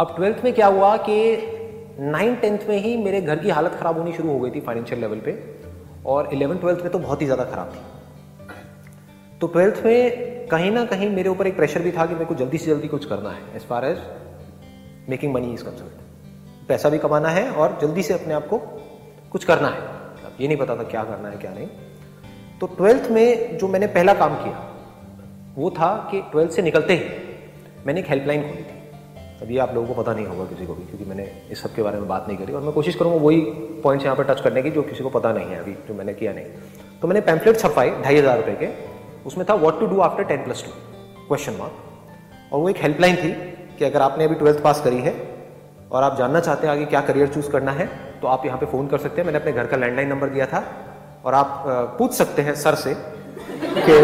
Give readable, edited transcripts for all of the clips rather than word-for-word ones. अब ट्वेल्थ में क्या हुआ कि 9-10th में ही मेरे घर की हालत ख़राब होनी शुरू हो गई थी फाइनेंशियल लेवल पे, और 11-12th में तो बहुत ही ज़्यादा ख़राब थी। तो 12th में कहीं ना कहीं मेरे ऊपर एक प्रेशर भी था कि मेरे को जल्दी से जल्दी कुछ करना है, as far as making money is concern. पैसा भी कमाना है और जल्दी से अपने आप को कुछ करना है, मतलब ये नहीं पता था क्या करना है क्या नहीं। तो 12th में जो मैंने पहला काम किया वो था कि 12th से निकलते ही मैंने एक हेल्पलाइन खोली थी। अब ये आप लोगों को पता नहीं होगा किसी को भी, क्योंकि मैंने इस सब के बारे में बात नहीं करी, और मैं कोशिश करूँगा वही पॉइंट्स यहाँ पर टच करने की जो किसी को पता नहीं है, अभी जो मैंने किया नहीं। तो मैंने पैम्फलेट छपाए 2500 रुपये के, उसमें था व्हाट टू डू आफ्टर 10+2 ? और वो एक हेल्पलाइन थी कि अगर आपने अभी 12th पास करी है और आप जानना चाहते हैं आगे क्या करियर चूज़ करना है तो आप यहाँ पर फ़ोन कर सकते हैं। मैंने अपने घर का लैंडलाइन नंबर दिया था और आप पूछ सकते हैं सर से कि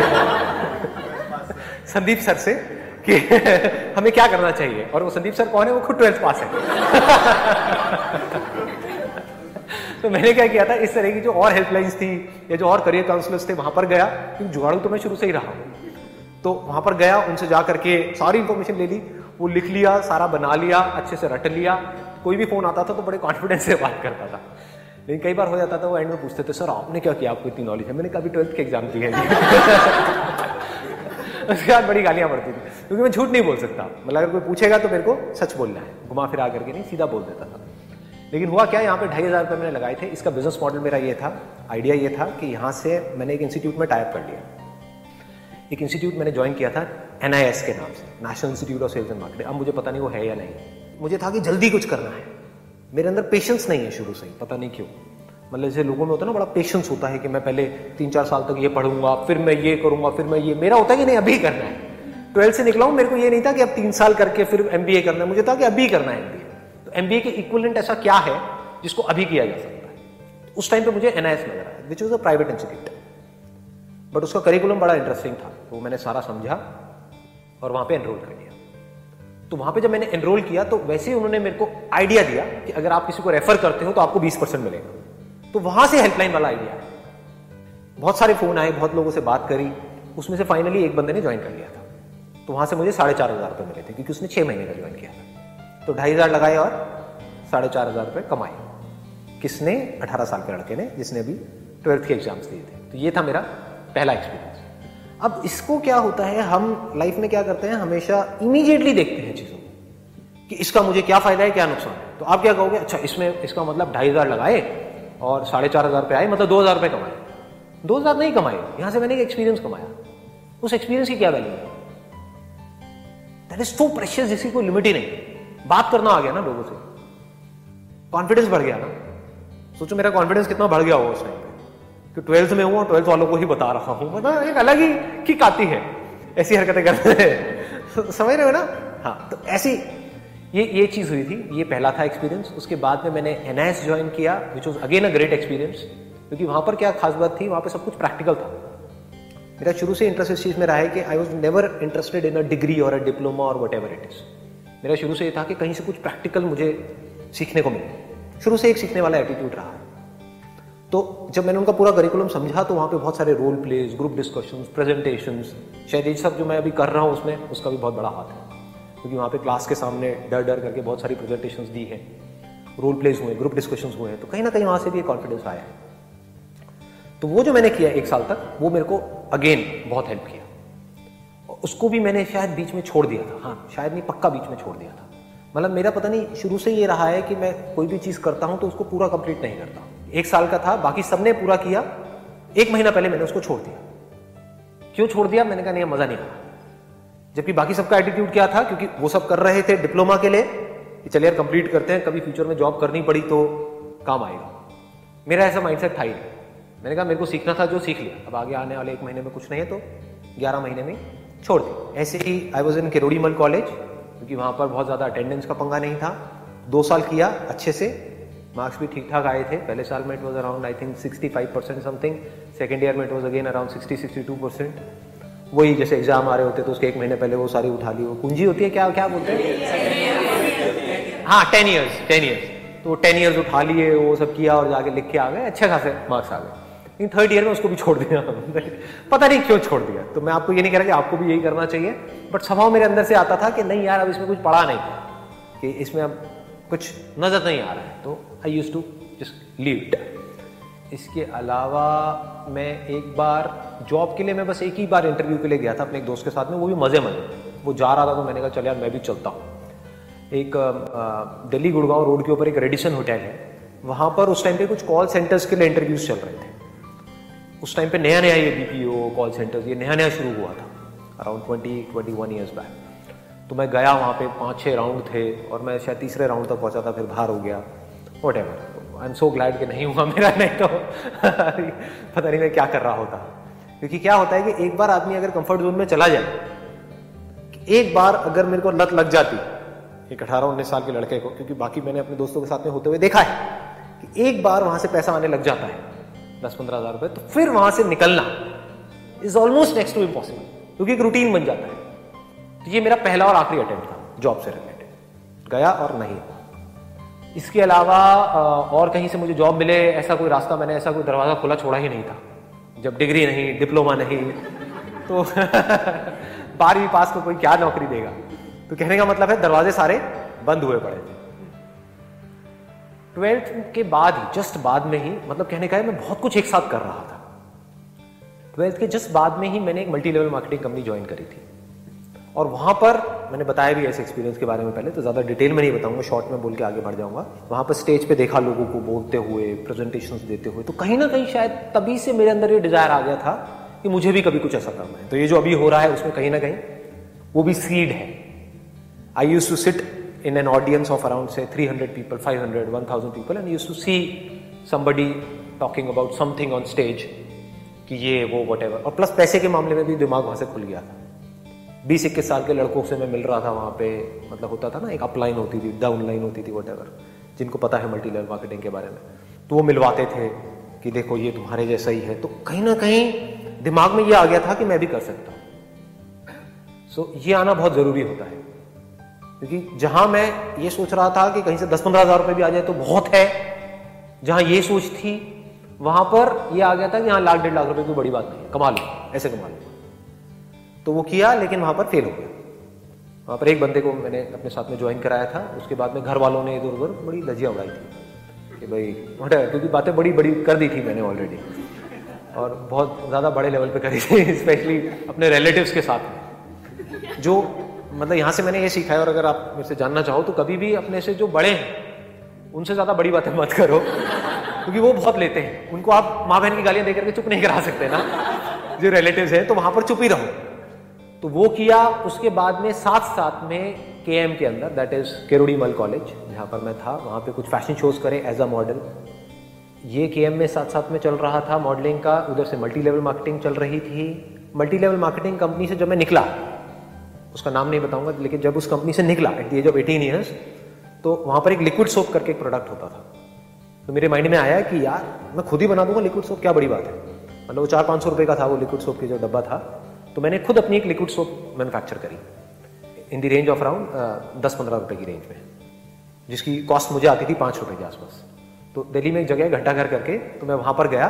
संदीप सर से कि हमें क्या करना चाहिए, और वो संदीप सर कौन है, वो खुद 12th पास है। तो मैंने क्या किया था, इस तरह की जो और हेल्पलाइंस थी या जो और करियर काउंसलर्स थे वहां पर गया, क्योंकि जुगाड़ू तो मैं शुरू से ही रहा हूँ। तो वहां पर गया, उनसे जा करके सारी इंफॉर्मेशन ले ली, वो लिख लिया, सारा बना लिया, अच्छे से रट लिया। कोई भी फोन आता था तो बड़े कॉन्फिडेंस से बात करता था, लेकिन कई बार हो जाता था वो एंड में पूछते थे सर आपने क्या किया, आपको इतनी नॉलेज है। मैंने कभी 12th के एग्जाम दी है। उसके बाद बड़ी गालियां पड़ती थी, क्योंकि मैं झूठ नहीं बोल सकता, मतलब अगर कोई पूछेगा तो मेरे को सच बोलना है, घुमा फिरा करके नहीं, सीधा बोल देता था। लेकिन हुआ क्या, यहाँ पे 2500 रुपये मैंने लगाए थे। इसका बिजनेस मॉडल मेरा ये था, आइडिया ये था कि यहाँ से मैंने एक इंस्टीट्यूट में टाइप कर लिया। एक इंस्टीट्यूट मैंने ज्वाइन किया था NIS के नाम से, National Institute of Sales and Marketing. अब मुझे पता नहीं वो है या नहीं। मुझे था कि जल्दी कुछ करना है, मेरे अंदर पेशेंस नहीं है शुरू से ही, पता नहीं क्यों। मतलब जैसे लोगों में होता है ना बड़ा पेशेंस होता है कि मैं पहले 3-4 साल तक ये पढ़ूंगा, फिर मैं ये करूंगा, फिर मैं ये, मेरा होता है कि नहीं अभी करना है। 12th से निकला हूं, मेरे को ये नहीं था कि अब 3 साल करके फिर MBA करना है, मुझे था कि अभी करना है MBA। तो MBA के इक्विवेलेंट ऐसा क्या है जिसको अभी किया जा सकता है। उस टाइम पर मुझे NIS लग रहा है, which is a private institute, but उसका करिकुलम बड़ा इंटरेस्टिंग था। तो मैंने सारा समझा और वहां पर एनरोल कर लिया। तो वहां पर जब मैंने एनरोल किया तो वैसे ही उन्होंने मेरे को आइडिया दिया कि अगर आप किसी को रेफर करते हो तो आपको 20% मिलेगा। तो वहां से हेल्पलाइन वाला आइडिया, बहुत सारे फोन आए, बहुत लोगों से बात करी, उसमें से फाइनली एक बंदे ने ज्वाइन कर लिया था। तो वहां से मुझे 4500 रुपये मिले थे, क्योंकि उसने 6 महीने का ज्वाइन किया था। तो 2500 लगाए और 4500 रुपये कमाए। किसने? 18 साल के लड़के ने, जिसने अभी 12th के एग्जाम्स दिए थे। तो ये था मेरा पहला एक्सपीरियंस। अब इसको क्या होता है, हम लाइफ में क्या करते हैं, हमेशा इमीडिएटली देखते हैं चीजों को कि इसका मुझे क्या फायदा है क्या नुकसान है। तो आप क्या कहोगे, अच्छा इसमें इसका मतलब 2500 लगाए और 4500 रुपये आए, मतलब 2000 रुपये कमाए। 2000 नहीं कमाए, यहां से मैंने एक एक्सपीरियंस कमाया। उस एक्सपीरियंस की क्या वैल्यू है? दैट इज टू प्रेशियस, जिसकी कोई लिमिट ही नहीं। बात करना आ गया ना लोगों से, कॉन्फिडेंस बढ़ गया ना। सोचो मेरा कॉन्फिडेंस कितना बढ़ गया होगा उस टाइम पे, कि 12th में हूं और 12th वालों को ही बता रहा हूं। मतलब एक अलग ही किक आती है, ऐसी हरकतें करते हैं, समझ रहे हो ना। हाँ, तो ऐसी ये चीज़ हुई थी। ये पहला था एक्सपीरियंस। उसके बाद में मैंने NIS ज्वाइन किया, which was again a great experience, क्योंकि वहाँ पर क्या खास बात थी, वहाँ पर सब कुछ प्रैक्टिकल था। मेरा शुरू से इंटरेस्ट इस चीज़ में रहा है कि I was never interested in a degree और अ डिप्लोमा और वट एवर इट इज़। मेरा शुरू से ये था कि कहीं से कुछ प्रैक्टिकल मुझे सीखने को मिले, शुरू से एक सीखने वाला एटीट्यूड रहा। तो जब मैंने उनका पूरा करिकुलम समझा तो वहाँ पर बहुत सारे role plays, group discussions, presentations, शायद ये सब जो मैं अभी कर रहा हूँ उसमें उसका भी बहुत बड़ा हाथ है, क्योंकि वहाँ पे क्लास के सामने डर डर करके बहुत सारी प्रेजेंटेशंस दी हैं, रोल प्लेज हुए, ग्रुप डिस्कशंस हुए हैं। तो कहीं ना कहीं वहाँ से भी एक कॉन्फिडेंस आया है। तो वो जो मैंने किया 1 साल तक, वो मेरे को अगेन बहुत हेल्प किया। उसको भी मैंने शायद बीच में छोड़ दिया था, हाँ शायद नहीं, पक्का बीच में छोड़ दिया था। मतलब मेरा पता नहीं शुरू से ये रहा है कि मैं कोई भी चीज़ करता हूँ तो उसको पूरा कंप्लीट नहीं करता। 1 साल का था, बाकी सबने पूरा किया, 1 महीना पहले मैंने उसको छोड़ दिया। क्यों छोड़ दिया? मैंने कहा नहीं मज़ा नहीं आया। जबकि बाकी सबका एटीट्यूड क्या था, क्योंकि वो सब कर रहे थे डिप्लोमा के लिए कि चलिए यार कंप्लीट करते हैं, कभी फ्यूचर में जॉब करनी पड़ी तो काम आएगा। मेरा ऐसा माइंडसेट था ही नहीं। मैंने कहा मेरे को सीखना था, जो सीख लिया, अब आगे आने वाले 1 महीने में कुछ नहीं है, तो 11 महीने में छोड़ दिया। ऐसे ही आई वॉज इन किरोड़ी मल कॉलेज, क्योंकि वहाँ पर बहुत ज़्यादा अटेंडेंस का पंगा नहीं था। 2 साल किया अच्छे से, मार्क्स भी ठीक ठाक आए थे। पहले साल में it was around I think 65% something, second year में इट वॉज अगेन अराउंड 60-62%। वही जैसे एग्जाम आ रहे होते तो उसके 1 महीने पहले वो सारी उठा ली, वो कुंजी होती है, क्या क्या बोलते हैं, हाँ 10 इयर्स। तो 10 इयर्स उठा लिए, वो सब किया और जाके लिख के आ गए, अच्छे खासे मार्क्स आ गए। लेकिन 3rd ईयर में उसको भी छोड़ दिया। पता नहीं क्यों छोड़ दिया। तो मैं आपको ये नहीं कह रहा कि आपको भी यही करना चाहिए, बट स्वभाव मेरे अंदर से आता था कि नहीं यार अब इसमें कुछ पढ़ा नहीं, कि इसमें अब कुछ नज़र नहीं आ रहा है, तो I use to just leave it. इसके अलावा मैं एक बार जॉब के लिए, मैं बस एक ही बार इंटरव्यू के लिए गया था अपने एक दोस्त के साथ में, वो भी मज़े मज़े। वो जा रहा था तो मैंने कहा चल यार मैं भी चलता हूँ। एक दिल्ली गुड़गांव रोड के ऊपर एक रेडिसन होटल है, वहाँ पर उस टाइम पे कुछ कॉल सेंटर्स के लिए इंटरव्यूज़ चल रहे थे। उस टाइम पे नया नया ये BPO कॉल सेंटर्स ये नया नया शुरू हुआ था अराउंड 20-21 ईयर्स बैक। तो मैं गया वहाँ पे 5-6 राउंड थे और मैं शायद तीसरे राउंड तक पहुँचा था, फिर बाहर हो गया। Whatever, I am so glad कि नहीं हुआ मेरा, नहीं तो पता नहीं मैं क्या कर रहा होता। क्योंकि क्या होता है कि एक बार आदमी अगर कंफर्ट जोन में चला जाए, एक बार अगर मेरे को लत लग जाती एक 18-19 साल के लड़के को, क्योंकि बाकी मैंने अपने दोस्तों के साथ में होते हुए देखा है कि एक बार वहां से पैसा आने लग जाता है 10-15 हज़ार रुपये, तो फिर वहां से निकलना is almost next to impossible, क्योंकि एक रूटीन बन जाता है। तो ये मेरा पहला और आखिरी अटेम्प्ट था जॉब से रिलेटेड, गया और नहीं। इसके अलावा और कहीं से मुझे जॉब मिले ऐसा कोई रास्ता, मैंने ऐसा कोई दरवाज़ा खुला छोड़ा ही नहीं था। जब डिग्री नहीं, डिप्लोमा नहीं, तो 12वीं पास को कोई क्या नौकरी देगा। तो कहने का मतलब है दरवाजे सारे बंद हुए पड़े थे। 12th के बाद ही, जस्ट बाद में ही, मतलब कहने का है मैं बहुत कुछ एक साथ कर रहा था। 12th के जस्ट बाद में ही मैंने एक multi level marketing company join करी थी, और वहां पर मैंने बताया भी ऐसे एक्सपीरियंस के बारे में, पहले तो ज्यादा डिटेल में नहीं बताऊंगा, शॉर्ट में बोल के आगे बढ़ जाऊंगा। वहां पर स्टेज पे देखा लोगों को बोलते हुए, प्रेजेंटेशंस देते हुए, तो कहीं ना कहीं शायद तभी से मेरे अंदर ये डिजायर आ गया था कि मुझे भी कभी कुछ ऐसा करना है। तो ये जो अभी हो रहा है उसमें कहीं ना कहीं वो भी सीड है। I use to sit in an audience of around से 300 people, 500, 1000 people, and use to see somebody talking about something on stage कि ये वो वट एवर। और प्लस पैसे के मामले में भी दिमाग वहां से खुल गया था। 20-21 साल के लड़कों से मैं मिल रहा था वहां पे, मतलब होता था ना एक अपलाइन होती थी, डाउनलाइन होती थी, वट एवर, जिनको पता है मल्टी लेवल मार्केटिंग के बारे में, तो वो मिलवाते थे कि देखो ये तुम्हारे जैसा ही है। तो कहीं ना कहीं दिमाग में ये आ गया था कि मैं भी कर सकता हूँ। सो ये आना बहुत ज़रूरी होता है, क्योंकि जहाँ मैं ये सोच रहा था कि कहीं से 10-15 हज़ार रुपये भी आ जाए तो बहुत है, जहाँ ये सोच थी वहाँ पर ये आ गया था कि यहाँ 1-1.5 लाख रुपये कोई बड़ी बात नहीं है, कमा लो, ऐसे कमा लो। तो वो किया, लेकिन वहाँ पर फेल हो गया। वहाँ पर एक बंदे को मैंने अपने साथ में ज्वाइन कराया था, उसके बाद में घर वालों ने इधर उधर बड़ी लजिया उड़ाई थी कि भाई वट एवर, क्योंकि बातें बड़ी बड़ी कर दी थी मैंने ऑलरेडी, और बहुत ज़्यादा बड़े लेवल पे करी थी, स्पेशली अपने रिलेटिव्स के साथ में। जो मतलब यहाँ से मैंने ये सीखा है, और अगर आप मेरे से जानना चाहो तो कभी भी अपने से जो बड़े हैं उनसे ज़्यादा बड़ी बातें मत करो, क्योंकि वो बहुत लेते हैं। उनको आप माँ बहन की गालियाँ दे करके चुप नहीं करा सकते ना, जो रिलेटिव्स हैं, तो वहाँ पर चुप ही रहो। तो वो किया, उसके बाद में साथ साथ में KM के अंदर, दैट इज़ किरोड़ी मल कॉलेज, जहाँ पर मैं था, वहाँ पर कुछ फैशन शोज करे एज अ मॉडल। ये KM में साथ साथ में चल रहा था मॉडलिंग का, उधर से मल्टी लेवल मार्केटिंग चल रही थी। मल्टी लेवल मार्केटिंग कंपनी से जब मैं निकला, उसका नाम नहीं बताऊंगा, लेकिन जब उस कंपनी से निकला at the age of 18 years, तो वहाँ पर एक लिक्विड सोप करके एक प्रोडक्ट होता था। तो मेरे माइंड में आया कि यार मैं खुद ही बना दूंगा लिक्विड सोप, क्या बड़ी बात है। मतलब वो 400-500 रुपये का था वो लिक्विड सोप के जो डब्बा था, तो मैंने खुद अपनी एक लिक्विड सोप मैनुफैक्चर करी in the range of around 10-15 रुपये की रेंज में, जिसकी कॉस्ट मुझे आती थी 5 रुपये के आसपास। तो दिल्ली में एक जगह है घंटा घर करके, तो मैं वहाँ पर गया।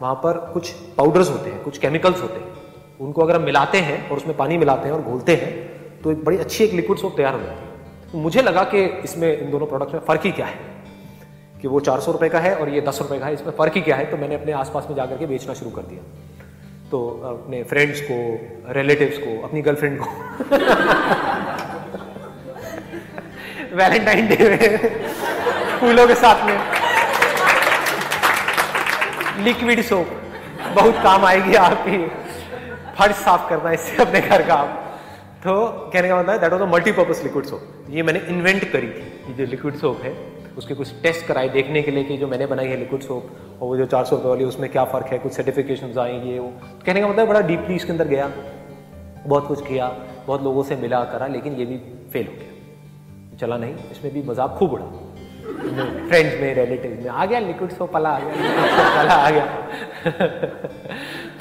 वहाँ पर कुछ पाउडर्स होते हैं, कुछ केमिकल्स होते हैं, उनको अगर हम मिलाते हैं और उसमें पानी मिलाते हैं और घोलते हैं तो एक बड़ी अच्छी एक लिक्विड सोप तैयार हो जाती है। तो मुझे लगा कि इसमें इन दोनों प्रोडक्ट्स में फ़र्क ही क्या है कि वो 400 रुपये का है और ये 10 रुपये का है, इसमें फ़र्क ही क्या है। तो मैंने अपने आसपास में जाकर के बेचना शुरू कर दिया, तो अपने फ्रेंड्स को, रिलेटिव्स को, अपनी गर्लफ्रेंड को वैलेंटाइन डे में फूलों के साथ में लिक्विड सोप बहुत काम आएगी आपकी, फर्श साफ करना इससे अपने घर का आप। तो कहने का मतलब है that was a multipurpose liquid soap, ये मैंने इन्वेंट करी थी। ये जो लिक्विड सोप है उसके कुछ टेस्ट कराए देखने के लिए कि जो मैंने बनाई है लिक्विड सोप और वो जो 400 रुपये वाली उसमें क्या फ़र्क है, कुछ सर्टिफिकेशन आए ये वो। कहने का मतलब बड़ा डीपली इसके अंदर गया, बहुत कुछ किया, बहुत लोगों से मिला करा, लेकिन ये भी फेल हो गया, चला नहीं। इसमें भी मजाक खूब उड़ा, फ्रेंड्स में, रिलेटिव में, आ गया लिक्विड सोप वाला, आ गया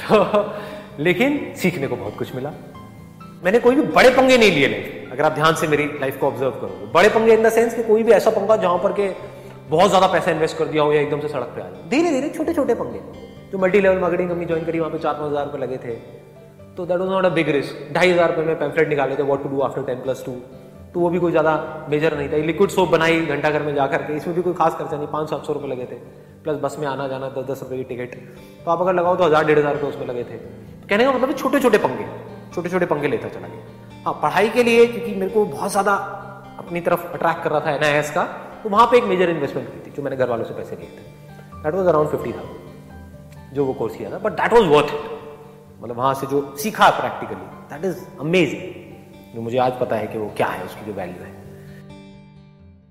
तो लेकिन सीखने को बहुत कुछ मिला। मैंने कोई भी बड़े पंगे नहीं लिए लाइफ, अगर आप ध्यान से मेरी लाइफ को ऑब्जर्व करोगे, बड़े पंगे इन द सेंस कि कोई भी ऐसा पंगा जहां पर के बहुत ज्यादा पैसा इन्वेस्ट कर दिया हो या एकदम से सड़क पे आ जाए। धीरे धीरे छोटे छोटे पंगे, जो multi level marketing company join करी वहाँ पे 4-5 हज़ार रुपये लगे थे, तो that was not a big risk. 2,500 रुपये में पैम्फलेट निकाले थे, वॉट टू डू आफ्टर 10+2, तो वो भी कोई ज़्यादा मेजर नहीं था। लिक्विड सोप बनाई घंटाघर में जाकर के, इसमें भी कोई खास खर्चा नहीं, 500-700 रुपये लगे थे, प्लस बस में आना जाना 10-10 रुपये की टिकट, तो आप अगर लगाओ तो 1000-1500 रुपये उसमें लगे थे। कहने का मतलब छोटे छोटे पंगे लेता चला गया। हाँ, पढ़ाई के लिए क्योंकि मेरे को बहुत ज़्यादा अपनी तरफ अट्रैक्ट कर रहा था NIS का, तो वहाँ पर एक मेजर इन्वेस्टमेंट की थी जो मैंने घर वालों से पैसे लिए थे। दैट वॉज अराउंड 50,000 जो वो कोर्स किया था, but that was worth it. मतलब वहाँ से जो सीखा प्रैक्टिकली, दैट इज अमेजिंग, जो मुझे आज पता है कि वो क्या है, उसकी जो वैल्यू है।